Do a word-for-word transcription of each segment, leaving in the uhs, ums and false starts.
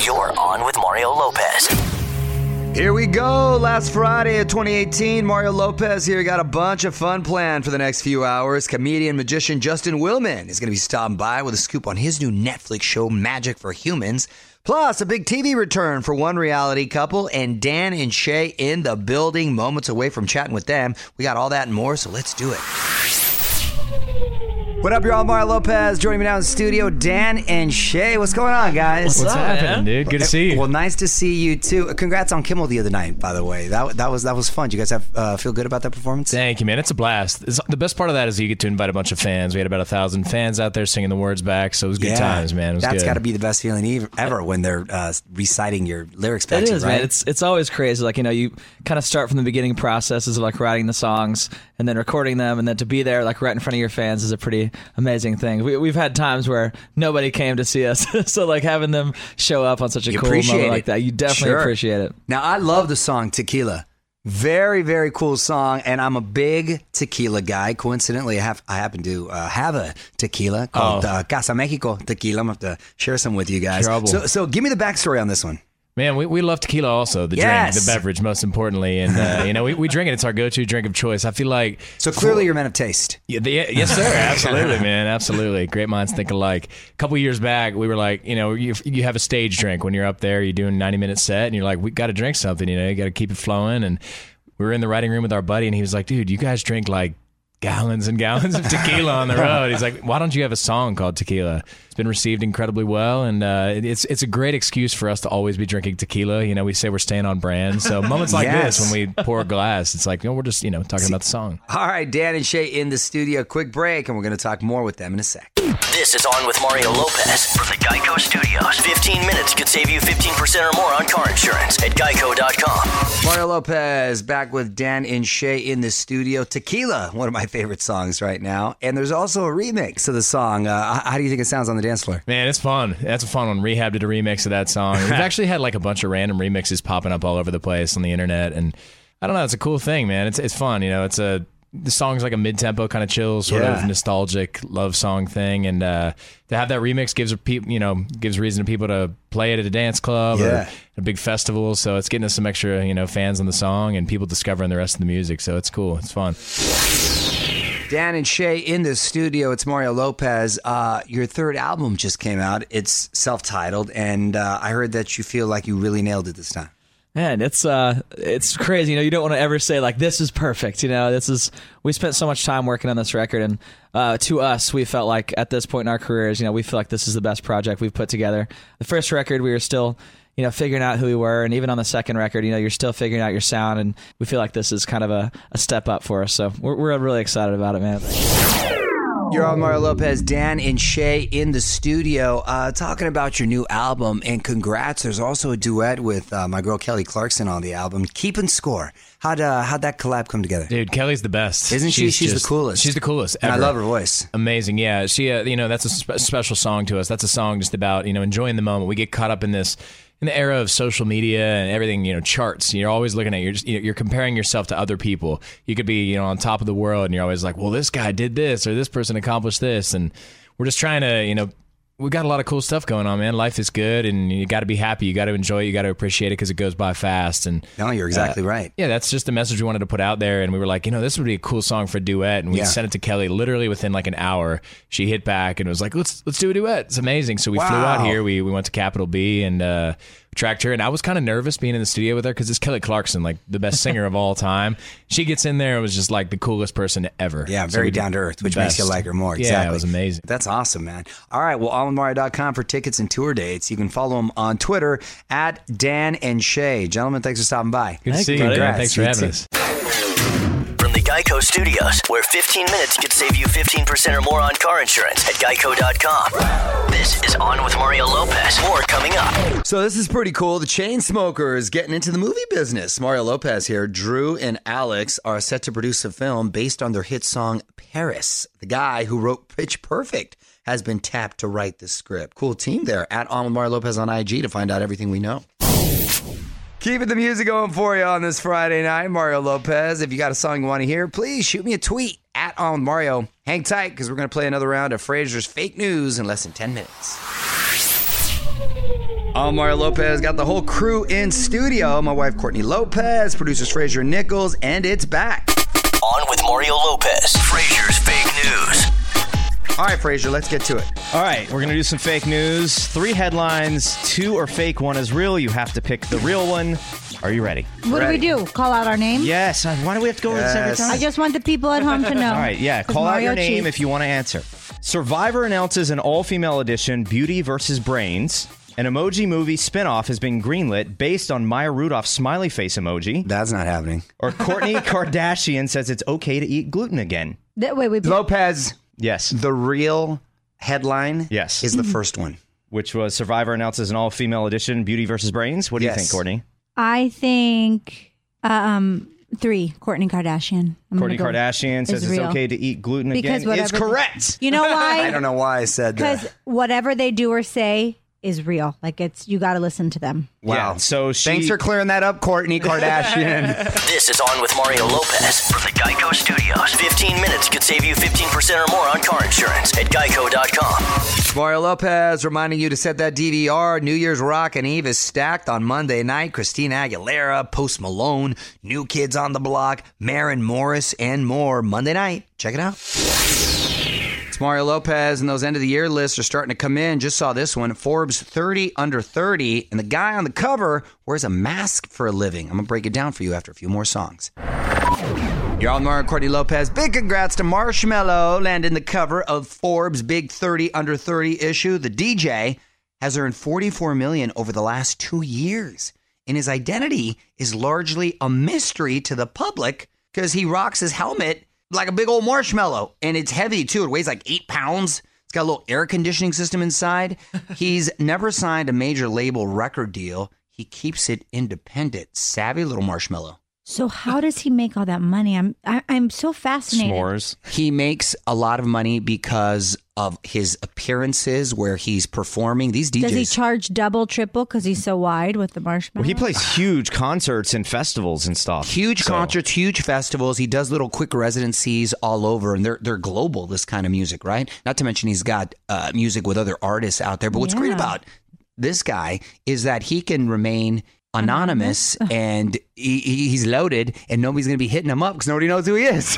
You're on with Mario Lopez. Here we go. Last Friday of twenty eighteen, Mario Lopez here. We got a bunch of fun planned for the next few hours. Comedian, magician Justin Willman is going to be stopping by with a scoop on his new Netflix show, Magic for Humans. Plus, a big T V return for one reality couple and Dan and Shay in the building. Moments away from chatting with them. We got all that and more, so let's do it. What up, y'all? Mario Lopez joining me now in the studio. Dan and Shay. What's going on, guys? What's, What's up, happening, man? Dude? Good to see you. Well, nice to see you too. Congrats on Kimmel the other night, by the way. That that was that was fun. Do you guys have uh, feel good about that performance? Thank you, man. It's a blast. It's, the best part of that is you get to invite a bunch of fans. We had about a thousand fans out there singing the words back, so it was good yeah, times, man. It was that's got to be the best feeling ever when they're uh, reciting your lyrics back to you, right? Man. It's it's always crazy. Like you know, you kind of start from the beginning processes of like writing the songs and then recording them, and then to be there like right in front of your fans is a pretty amazing thing. We, we've had times where nobody came to see us, so like having them show up on such a you cool moment it. Like that, you definitely sure. appreciate it. Now, I love the song Tequila. Very, very cool song, and I'm a big tequila guy. Coincidentally, I, have, I happen to uh, have a tequila called oh. uh, Casa Mexico Tequila. I'm going to have to share some with you guys. So, so give me the backstory on this one. Man, we, we love tequila also, the yes. drink, the beverage, most importantly. And, uh, you know, we, we drink it. It's our go-to drink of choice. I feel like... So clearly for, you're a man of taste. Yeah, the, yes, sir. Absolutely, man. Absolutely. Great minds think alike. A couple years back, we were like, you know, you, you have a stage drink when you're up there. You're doing a ninety-minute set, and you're like, we got to drink something, you know. You got to keep it flowing. And we were in the writing room with our buddy, and he was like, dude, you guys drink, like, gallons and gallons of tequila on the road. He's like, why don't you have a song called Tequila? It's been received incredibly well, and uh, it's it's a great excuse for us to always be drinking tequila. You know, we say we're staying on brand, so moments like yes. this, when we pour a glass, it's like, you know, we're just, you know, talking See, about the song. All right, Dan and Shay in the studio. Quick break, and we're going to talk more with them in a sec. This is On with Mario Lopez from the Geico Studios. fifteen minutes could save you fifteen percent or more on car insurance at geico dot com. Mario Lopez back with Dan and Shay in the studio. Tequila, one of my favorite songs right now. And there's also a remix of the song. Uh, how do you think it sounds on the dance floor? Man, it's fun. That's a fun one. Rehab did a remix of that song. We've actually had like a bunch of random remixes popping up all over the place on the internet. And I don't know, it's a cool thing, man. It's it's fun. You know, it's a... The song's like a mid-tempo kind of chill, sort yeah. of nostalgic love song thing, and uh, to have that remix gives a pe- you know gives reason to people to play it at a dance club yeah. or a big festival. So it's getting us some extra you know fans on the song and people discovering the rest of the music. So it's cool, it's fun. Dan and Shay in the studio. It's Mario Lopez. Uh, your third album just came out. It's self-titled, and uh, I heard that you feel like you really nailed it this time. Man, it's uh, it's crazy. You know, you don't want to ever say like this is perfect. You know, this is we spent so much time working on this record, and uh, to us, we felt like at this point in our careers, you know, we feel like this is the best project we've put together. The first record, we were still, you know, figuring out who we were, and even on the second record, you know, you're still figuring out your sound, and we feel like this is kind of a, a step up for us. So we're we're really excited about it, man. You're on Mario Lopez, Dan and Shay in the studio uh, talking about your new album, and congrats. There's also a duet with uh, my girl Kelly Clarkson on the album, Keeping Score. How'd, uh, how'd that collab come together? Dude, Kelly's the best. Isn't she? She's, she's just, the coolest. She's the coolest ever. And I love her voice. Amazing, yeah. She, uh, you know, that's a spe- special song to us. That's a song just about, you know, enjoying the moment. We get caught up in this. In the era of social media and everything, you know, charts, you're always looking at, you're just, you're comparing yourself to other people. You could be, you know, on top of the world and you're always like, well, this guy did this or this person accomplished this. And we're just trying to, you know, we got a lot of cool stuff going on, man. Life is good, and you got to be happy. You got to enjoy it. You got to appreciate it because it goes by fast. And no, you're exactly uh, right. Yeah, that's just the message we wanted to put out there. And we were like, you know, this would be a cool song for a duet. And we yeah. sent it to Kelly literally within like an hour. She hit back and was like, let's let's do a duet. It's amazing. So we wow. flew out here. We we went to Capital B and uh, tracked her. And I was kind of nervous being in the studio with her because it's Kelly Clarkson, like the best singer of all time. She gets in there and was just like the coolest person ever. Yeah, very so down to earth, which best. makes you like her more. Exactly. Yeah, it was amazing. That's awesome, man. All right, well, all in mario dot com for tickets and tour dates. You can follow them on Twitter at Dan and Shay. Gentlemen, thanks for stopping by. Good to see you. Congrats. Thanks for having us. From the Geico Studios, where fifteen minutes could save you fifteen percent or more on car insurance at geico dot com. This is On with Mario Lopez. More coming up. So this is pretty cool. The Chainsmokers getting into the movie business. Mario Lopez here. Drew and Alex are set to produce a film based on their hit song Paris. The guy who wrote Pitch Perfect has been tapped to write the script. Cool team there. At On with Mario Lopez on I G to find out everything we know. Keeping the music going for you on this Friday night, Mario Lopez. If you got a song you want to hear, please shoot me a tweet at On with Mario. Hang tight because we're going to play another round of Fraser's Fake News in less than ten minutes. I'm Mario Lopez. Got the whole crew in studio. My wife, Courtney Lopez, producers Fraser Nichols, and it's back. On with Mario Lopez. Fraser's Fake News. All right, Fraser, let's get to it. All right, we're going to do some fake news. Three headlines. Two are fake. One is real. You have to pick the real one. Are you ready? What ready. do we do? Call out our name? Yes. Why do we have to go over yes. this every time? I just want the people at home to know. All right, yeah. Call Mario out your name Chief. if you want to answer. Survivor announces an all-female edition, Beauty versus Brains. An emoji movie spinoff has been greenlit based on Maya Rudolph's smiley face emoji. That's not happening. Or Kourtney Kardashian says it's okay to eat gluten again. That way we Lopez. Yes. The real headline yes. is the first one. Which was Survivor announces an all-female edition, Beauty versus Brains. What do yes. you think, Courtney? I think um, three, Kourtney Kardashian. I'm Kourtney Kardashian says it's real. okay to eat gluten because again is correct. You know why? I don't know why I said that. Because whatever they do or say is real. Like, it's, you got to listen to them. Wow. Yeah, so she... Thanks for clearing that up, Kourtney Kardashian. This is On with Mario Lopez from the Geico Studios. fifteen minutes could save you fifteen percent or more on car insurance at geico dot com. Mario Lopez reminding you to set that D V R. New Year's Rockin' Eve is stacked on Monday night. Christina Aguilera, Post Malone, New Kids on the Block, Maren Morris, and more Monday night. Check it out. Mario Lopez, and those end-of-the-year lists are starting to come in. Just saw this one, Forbes thirty under thirty, and the guy on the cover wears a mask for a living. I'm going to break it down for you after a few more songs. You're all Mario and Courtney Lopez. Big congrats to Marshmello, landing the cover of Forbes' big thirty under thirty issue. The D J has earned forty-four million dollars over the last two years, and his identity is largely a mystery to the public because he rocks his helmet like a big old marshmallow, and it's heavy too. It weighs like eight pounds. It's got a little air conditioning system inside. He's never signed a major label record deal. He keeps it independent. Savvy little marshmallow. So how does he make all that money? I'm I, I'm so fascinated. S'mores. He makes a lot of money because of his appearances where he's performing. These D Js. Does he charge double, triple because he's so wide with the marshmallow? Well, he plays huge concerts and festivals and stuff. Huge so. concerts, huge festivals. He does little quick residencies all over, and they're they're global. This kind of music, right? Not to mention he's got uh, music with other artists out there. But what's yeah. great about this guy is that he can remain anonymous, and he, he's loaded, and nobody's going to be hitting him up because nobody knows who he is.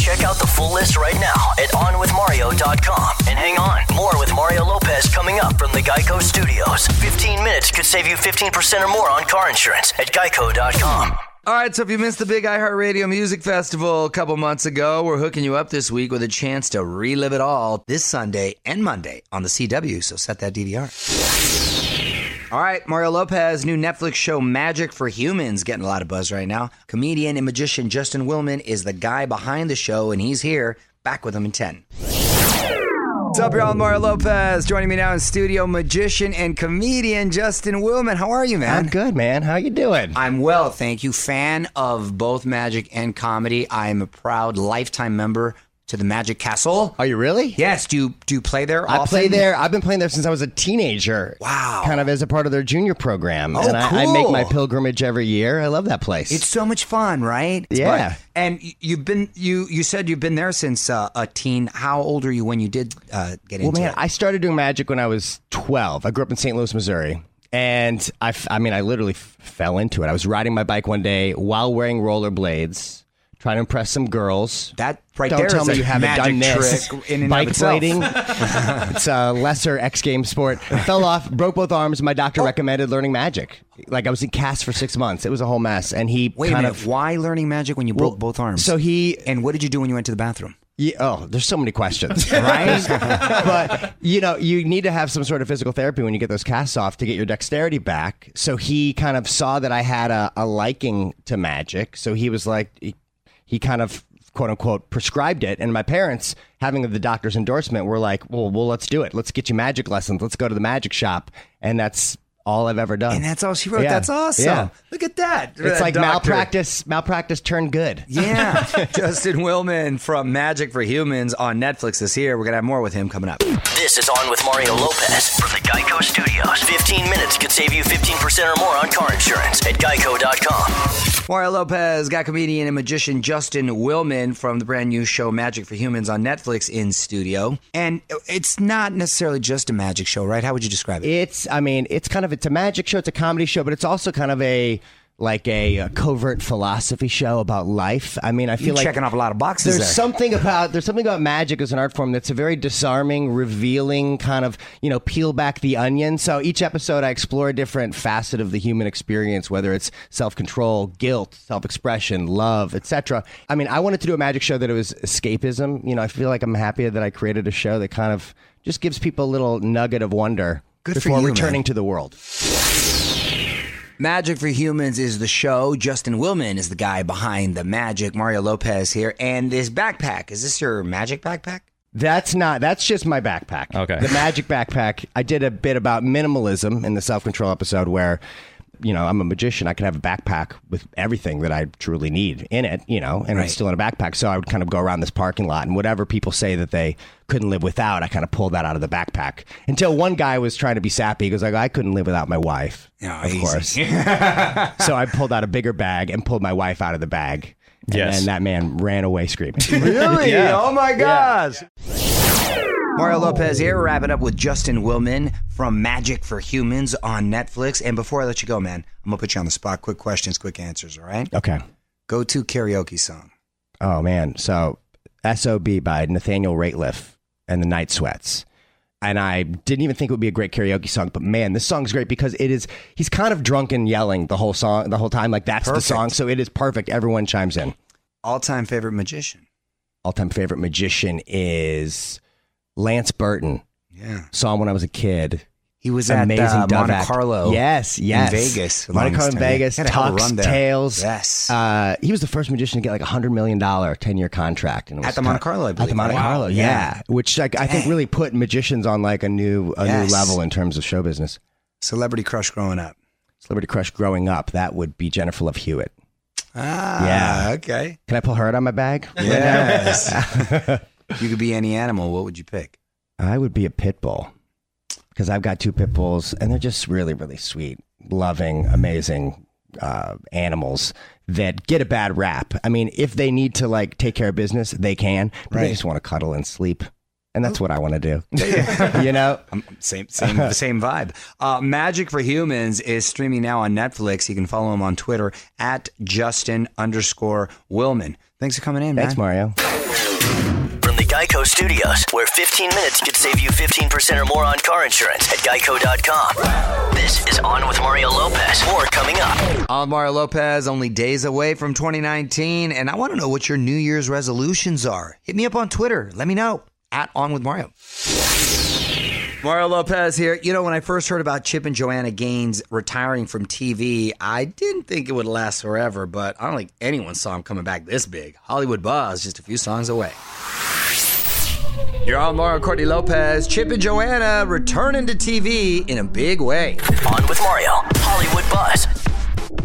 Check out the full list right now at on with mario dot com. And hang on, more with Mario Lopez coming up from the Geico Studios. fifteen minutes could save you fifteen percent or more on car insurance at geico dot com. All right, so if you missed the big iHeartRadio Music Festival a couple months ago, we're hooking you up this week with a chance to relive it all this Sunday and Monday on the C W, so set that D V R. All right, Mario Lopez, new Netflix show Magic for Humans, getting a lot of buzz right now. Comedian and magician Justin Willman is the guy behind the show, and he's here, back with him in ten. What's up, y'all? Mario Lopez. Joining me now in studio, magician and comedian Justin Willman. How are you, man? I'm good, man. How you doing? I'm well, thank you. Fan of both magic and comedy. I'm a proud lifetime member to the Magic Castle. Are you really? Yes. Do you, do you play there often? I play there. I've been playing there since I was a teenager. Wow. Kind of as a part of their junior program. Oh, and cool. I, I make my pilgrimage every year. I love that place. It's so much fun, right? It's yeah. fun. And you've been, you, you said you've been there since uh, a teen. How old are you when you did uh, get into it? Well, man, it? I started doing magic when I was twelve. I grew up in Saint Louis, Missouri. And I, f- I mean, I literally f- fell into it. I was riding my bike one day while wearing rollerblades, trying to impress some girls. That right Don't there tell is me a you haven't done this. Trick in and Bike blading. It's a lesser X Games sport. Fell off, broke both arms. My doctor oh. recommended learning magic. Like, I was in cast for six months. It was a whole mess. And he Wait kind a minute. Of, why learning magic when you broke well, both arms? So he And what did you do when you went to the bathroom? Yeah, oh, there's so many questions, right? But, you know, you need to have some sort of physical therapy when you get those casts off to get your dexterity back. So he kind of saw that I had a, a liking to magic. So he was like... He, He kind of, quote unquote, prescribed it. And my parents, having the doctor's endorsement, were like, well, well, let's do it. Let's get you magic lessons. Let's go to the magic shop. And that's all I've ever done. And that's all she wrote. Yeah. That's awesome. Yeah. Look at that. It's that like doctor. malpractice, malpractice turned good. Yeah. Justin Willman from Magic for Humans on Netflix this year. We're going to have more with him coming up. This is On with Mario Lopez from the Geico Studios. fifteen minutes could save you fifteen percent or more on car insurance at geico dot com. Mario Lopez got comedian and magician Justin Willman from the brand new show Magic for Humans on Netflix in studio. And it's not necessarily just a magic show, right? How would you describe it? It's, I mean, it's kind of, it's a magic show, it's a comedy show, but it's also kind of a... like a, a covert philosophy show about life. I mean, I feel You're like checking off a lot of boxes. There's there. something about there's something about magic as an art form that's a very disarming, revealing kind of, you know, peel back the onion. So each episode, I explore a different facet of the human experience, whether it's self-control, guilt, self-expression, love, et cetera. I mean, I wanted to do a magic show that it was escapism. You know, I feel like I'm happy that I created a show that kind of just gives people a little nugget of wonder Good before you, returning man. to the world. Magic for Humans is the show. Justin Willman is the guy behind the magic. Mario Lopez here. And this backpack, is this your magic backpack? That's not, that's just my backpack. Okay. The magic backpack. I did a bit about minimalism in the self-control episode where, you know, I'm a magician. I could have a backpack with everything that I truly need in it, you know, and right. it's still in a backpack. So I would kind of go around this parking lot and whatever people say that they couldn't live without, I kind of pulled that out of the backpack until one guy was trying to be sappy. He goes like, I couldn't live without my wife. Oh, of easy. course. So I pulled out a bigger bag and pulled my wife out of the bag. And yes. then that man ran away screaming. Really? Yeah. Oh my gosh. Yeah. Yeah. Mario Lopez here. We're wrapping up with Justin Willman from Magic for Humans on Netflix. And before I let you go, man, I'm going to put you on the spot. Quick questions, quick answers, all right? Okay. Go-to karaoke song. Oh, man. So, S O B by Nathaniel Rateliff and the Night Sweats. And I didn't even think it would be a great karaoke song, but man, this song's great because it is, he's kind of drunk and yelling the whole song, the whole time. Like, that's perfect. The song. So it is perfect. Everyone chimes in. All-time favorite magician. All-time favorite magician is... Lance Burton. Yeah. Saw him when I was a kid. He was amazing at uh, Monte Carlo. Yes, yes. In Vegas. Monte Carlo in Vegas. Tux, Tails. Yes. Uh, he was the first magician to get like a one hundred million dollars ten-year contract. And it was at the Monte Carlo, I believe. At the Monte wow. Carlo, yeah. yeah. Which like, I think really put magicians on like a new a yes. new level in terms of show business. Celebrity crush growing up. Celebrity crush growing up. That would be Jennifer Love Hewitt. Ah, yeah. Okay. Can I pull her out of my bag? Yes. You could be any animal. What would you pick? I would be a pit bull because I've got two pit bulls and they're just really, really sweet, loving, amazing uh, animals that get a bad rap. I mean, if they need to like take care of business, they can, but right. they just want to cuddle and sleep. And that's what I want to do. You know? I'm, same same, same vibe. Uh, Magic for Humans is streaming now on Netflix. You can follow him on Twitter at Justin underscore Willman. Thanks for coming in, Thanks, man. Thanks, Mario. Geico Studios, where fifteen minutes could save you fifteen percent or more on car insurance at geico dot com. This is On with Mario Lopez. More coming up. On Mario Lopez, only days away from twenty nineteen, and I want to know what your New Year's resolutions are. Hit me up on Twitter. Let me know. At On with Mario. Mario Lopez here. You know, when I first heard about Chip and Joanna Gaines retiring from T V, I didn't think it would last forever, but I don't think anyone saw him coming back this big. Hollywood Buzz, just a few songs away. You're on Mario and Courtney Lopez. Chip and Joanna returning to T V in a big way. On with Mario, Hollywood Buzz.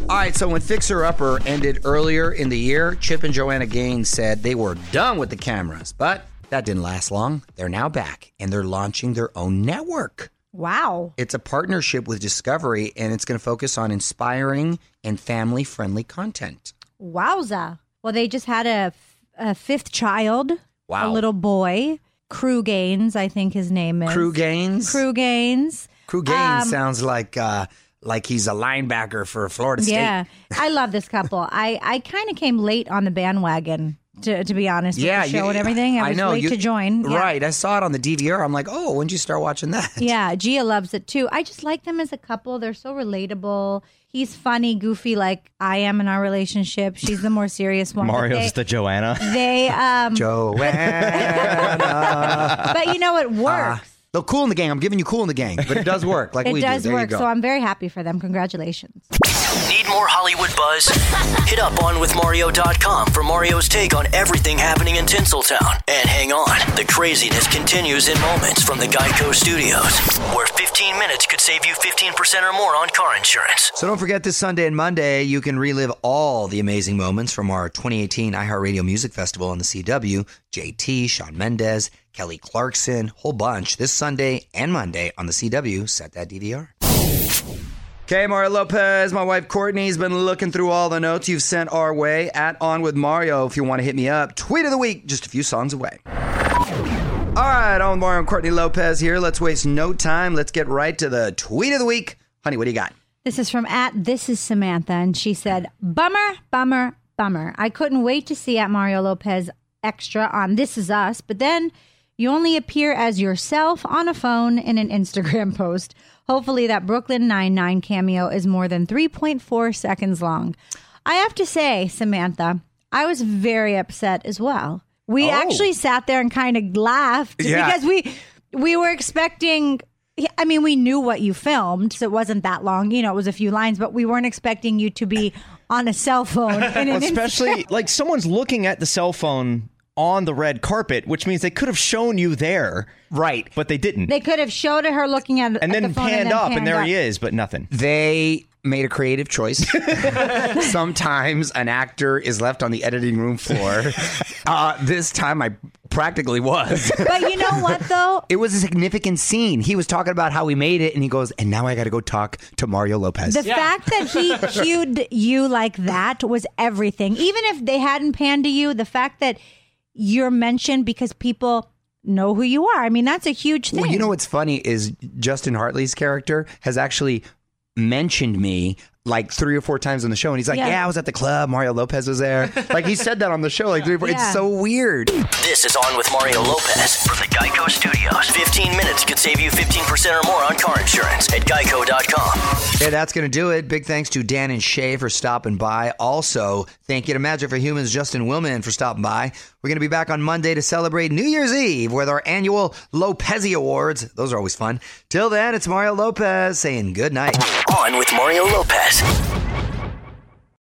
All right, so when Fixer Upper ended earlier in the year, Chip and Joanna Gaines said they were done with the cameras, but that didn't last long. They're now back, and they're launching their own network. Wow. It's a partnership with Discovery, and it's going to focus on inspiring and family-friendly content. Wowza. Well, they just had a, a fifth child. Wow. A little boy. Crew Gaines, I think his name is. Crew Gaines? Crew Gaines. Crew Gaines um, sounds like uh, like he's a linebacker for Florida State. Yeah. I love this couple. I, I kind of came late on the bandwagon, to to be honest, yeah, with the show you, and everything. I, I was know, late you, to join. Yeah. Right. I saw it on the D V R. I'm like, oh, when did you start watching that? Yeah. Gia loves it, too. I just like them as a couple. They're so relatable. He's funny, goofy, like I am in our relationship. She's the more serious one. Mario's they, the Joanna. They um, Joanna. But you know, it works. Uh, they're cool in the gang. I'm giving you cool in the gang, but it does work. Like it we does do. work. So I'm very happy for them. Congratulations. Need more Hollywood buzz? Hit up on with mario dot com for Mario's take on everything happening in Tinseltown. And hang on, the craziness continues in moments from the Geico Studios, where fifteen minutes could save you fifteen percent or more on car insurance. So don't forget, this Sunday and Monday, you can relive all the amazing moments from our twenty eighteen iHeartRadio Music Festival on the C W. J T, Shawn Mendes, Kelly Clarkson, whole bunch. This Sunday and Monday on the C W. Set that D V R. Okay, Mario Lopez, my wife Courtney's been looking through all the notes you've sent our way. At On With Mario, if you want to hit me up. Tweet of the week, just a few songs away. All right, On With Mario and Courtney Lopez here. Let's waste no time. Let's get right to the tweet of the week. Honey, what do you got? This is from at This Is Samantha, and she said, bummer, bummer, bummer. I couldn't wait to see at Mario Lopez extra on This Is Us, but then you only appear as yourself on a phone in an Instagram post. Hopefully that Brooklyn Nine-Nine cameo is more than three point four seconds long. I have to say, Samantha, I was very upset as well. We oh. actually sat there and kind of laughed yeah. because we we were expecting... I mean, we knew what you filmed, so it wasn't that long. You know, it was a few lines, but we weren't expecting you to be on a cell phone. In well, an especially, Instagram. Like, someone's looking at the cell phone on the red carpet, which means they could have shown you there. Right. But they didn't. They could have showed her looking at, and at the phone. Panned and then up, panned up, and there up. He is, but nothing. They made a creative choice. Sometimes an actor is left on the editing room floor. Uh, this time I... Practically was. But you know what, though? It was a significant scene. He was talking about how he made it, and he goes, and now I got to go talk to Mario Lopez. The yeah. fact that he cued you like that was everything. Even if they hadn't panned to you, the fact that you're mentioned because people know who you are. I mean, that's a huge thing. Well, you know what's funny is Justin Hartley's character has actually mentioned me like three or four times on the show, and he's like, yeah, yeah I was at the club, Mario Lopez was there. Like, he said that on the show like three or four. Yeah. It's so weird. This is On With Mario Lopez from the Geico Studios. fifteen minutes could save you fifteen percent or more on car insurance at geico dot com. Yeah, that's going to do it. Big thanks to Dan and Shay for stopping by. Also, thank you to Magic for Humans, Justin Willman, for stopping by. We're going to be back on Monday to celebrate New Year's Eve with our annual Lopezi Awards. Those are always fun. Till then, it's Mario Lopez saying good night. On With Mario Lopez.